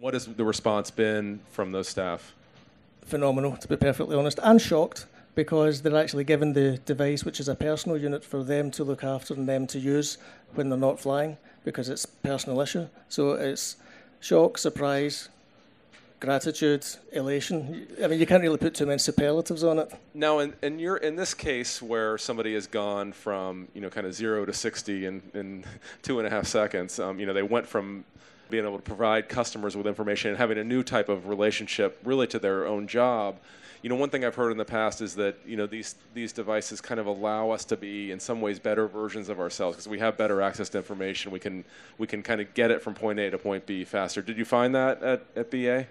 What has the response been from those staff? Phenomenal, to be perfectly honest, and shocked, because they're actually given the device, which is a personal unit for them to look after and them to use when they're not flying, because it's a personal issue. So it's shock, surprise, gratitude, elation. I mean, you can't really put too many superlatives on it. Now, in this case where somebody has gone from, you know, kind of 0 to 60 in 2.5 seconds, they went from being able to provide customers with information and having a new type of relationship really to their own job. You know, one thing I've heard in the past is that, you know, these devices kind of allow us to be in some ways better versions of ourselves because we have better access to information. We can kind of get it from point A to point B faster. Did you find that at BA?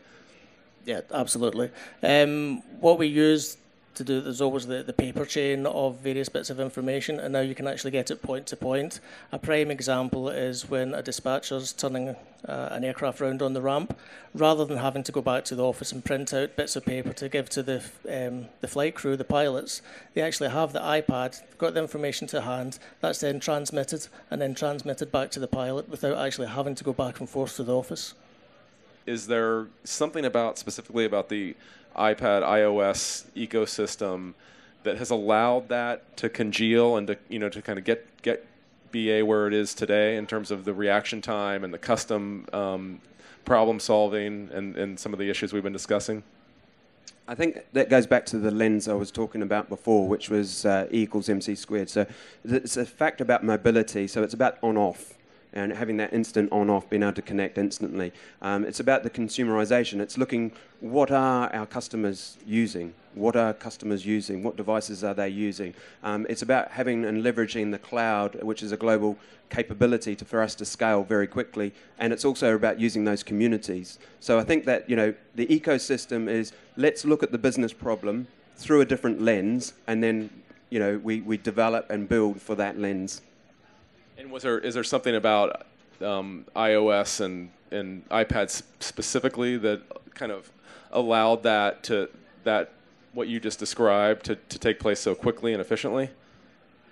Yeah, absolutely. What we use to do, there's always the paper chain of various bits of information, and now you can actually get it point to point. A prime example is when a dispatcher's turning an aircraft round on the ramp, rather than having to go back to the office and print out bits of paper to give to the flight crew, the pilots, they actually have the iPad, got the information to hand, that's then transmitted, and then transmitted back to the pilot without actually having to go back and forth to the office. Is there something specifically about the iPad iOS ecosystem that has allowed that to congeal and to kind of get BA where it is today in terms of the reaction time and the custom problem solving and some of the issues we've been discussing? I think that goes back to the lens I was talking about before, which was E=mc². So it's a fact about mobility. So it's about on-off. And having that instant on-off, being able to connect instantly. It's about the consumerization. It's looking, what are our customers using? What are customers using? What devices are they using? It's about having and leveraging the cloud, which is a global capability for us to scale very quickly. And it's also about using those communities. So I think that, the ecosystem is, let's look at the business problem through a different lens, and then, we develop and build for that lens. And is there something about iOS and iPads specifically that kind of allowed what you just described to take place so quickly and efficiently?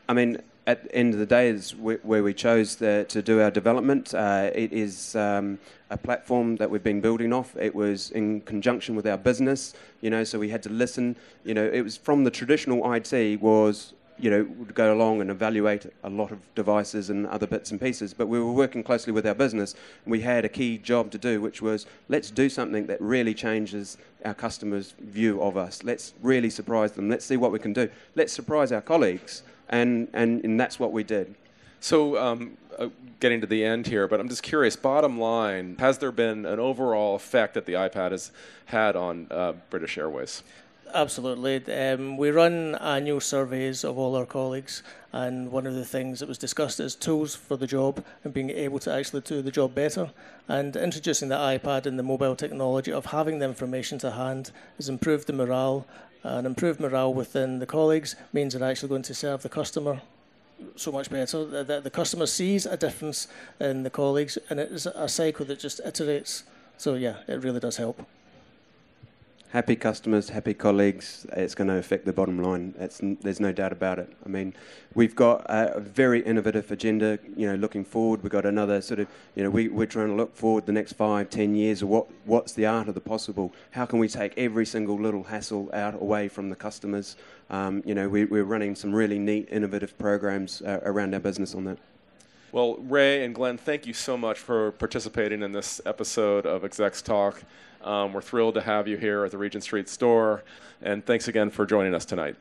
I mean, at the end of the day, is where we chose to do our development. It is a platform that we've been building off. It was in conjunction with our business, so we had to listen. It was from the traditional IT was, would go along and evaluate a lot of devices and other bits and pieces. But we were working closely with our business. We had a key job to do, which was, let's do something that really changes our customers' view of us. Let's really surprise them. Let's see what we can do. Let's surprise our colleagues. And that's what we did. So getting to the end here, but I'm just curious, bottom line, has there been an overall effect that the iPad has had on British Airways? Absolutely. We run annual surveys of all our colleagues, and one of the things that was discussed is tools for the job and being able to actually do the job better. And introducing the iPad and the mobile technology of having the information to hand has improved the morale, and improved morale within the colleagues means they're actually going to serve the customer so much better. The customer sees a difference in the colleagues, and it is a cycle that just iterates. So yeah, it really does help. Happy customers, happy colleagues, it's going to affect the bottom line. There's no doubt about it. I mean, we've got a very innovative agenda, looking forward. We've got another sort of, we're trying to look forward the next 5-10 years of what's the art of the possible. How can we take every single little hassle away from the customers? We're running some really neat, innovative programs around our business on that. Well, Ray and Glenn, thank you so much for participating in this episode of Execs Talk. We're thrilled to have you here at the Regent Street store, and thanks again for joining us tonight.